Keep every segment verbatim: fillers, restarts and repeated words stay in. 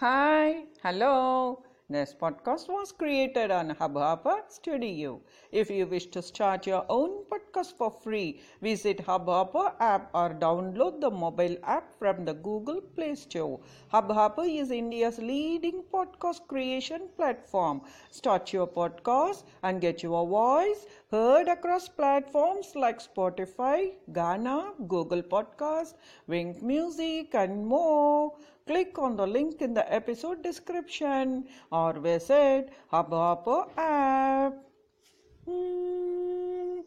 Hi, hello. This podcast was created on Hubhopper Studio. If you wish to start your own podcast for free, visit Hubhopper app or download the mobile app from the Google Play Store. Hubhopper is India's leading podcast creation platform. Start your podcast and get your voice heard across platforms like Spotify, Gaana, Google Podcast, Wynk Music and more. Click on the link in the episode description or visit Hubhopper app. Hmm.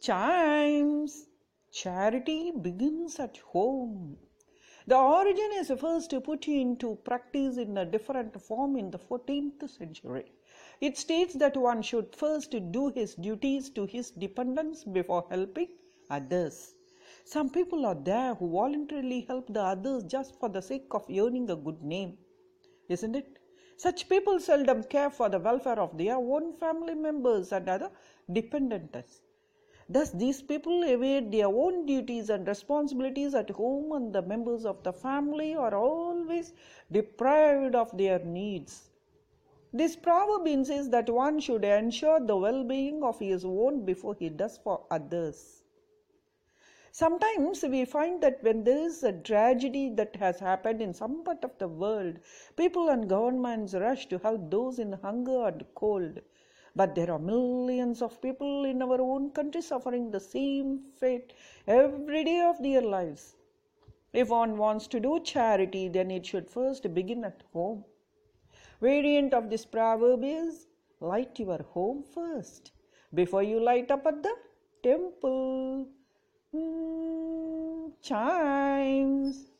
Chimes. Charity begins at home. The origin is first put into practice in a different form in the fourteenth century. It states that one should first do his duties to his dependents before helping others. Some people are there who voluntarily help the others just for the sake of earning a good name, isn't it? Such people seldom care for the welfare of their own family members and other dependents. Thus, these people evade their own duties and responsibilities at home, and the members of the family are always deprived of their needs. This proverb insists that one should ensure the well-being of his own before he does for others. Sometimes we find that when there is a tragedy that has happened in some part of the world, people and governments rush to help those in hunger and cold. But there are millions of people in our own country suffering the same fate every day of their lives. If one wants to do charity, then it should first begin at home. Variant of this proverb is, light your home first, before you light up at the temple. Mm, chimes.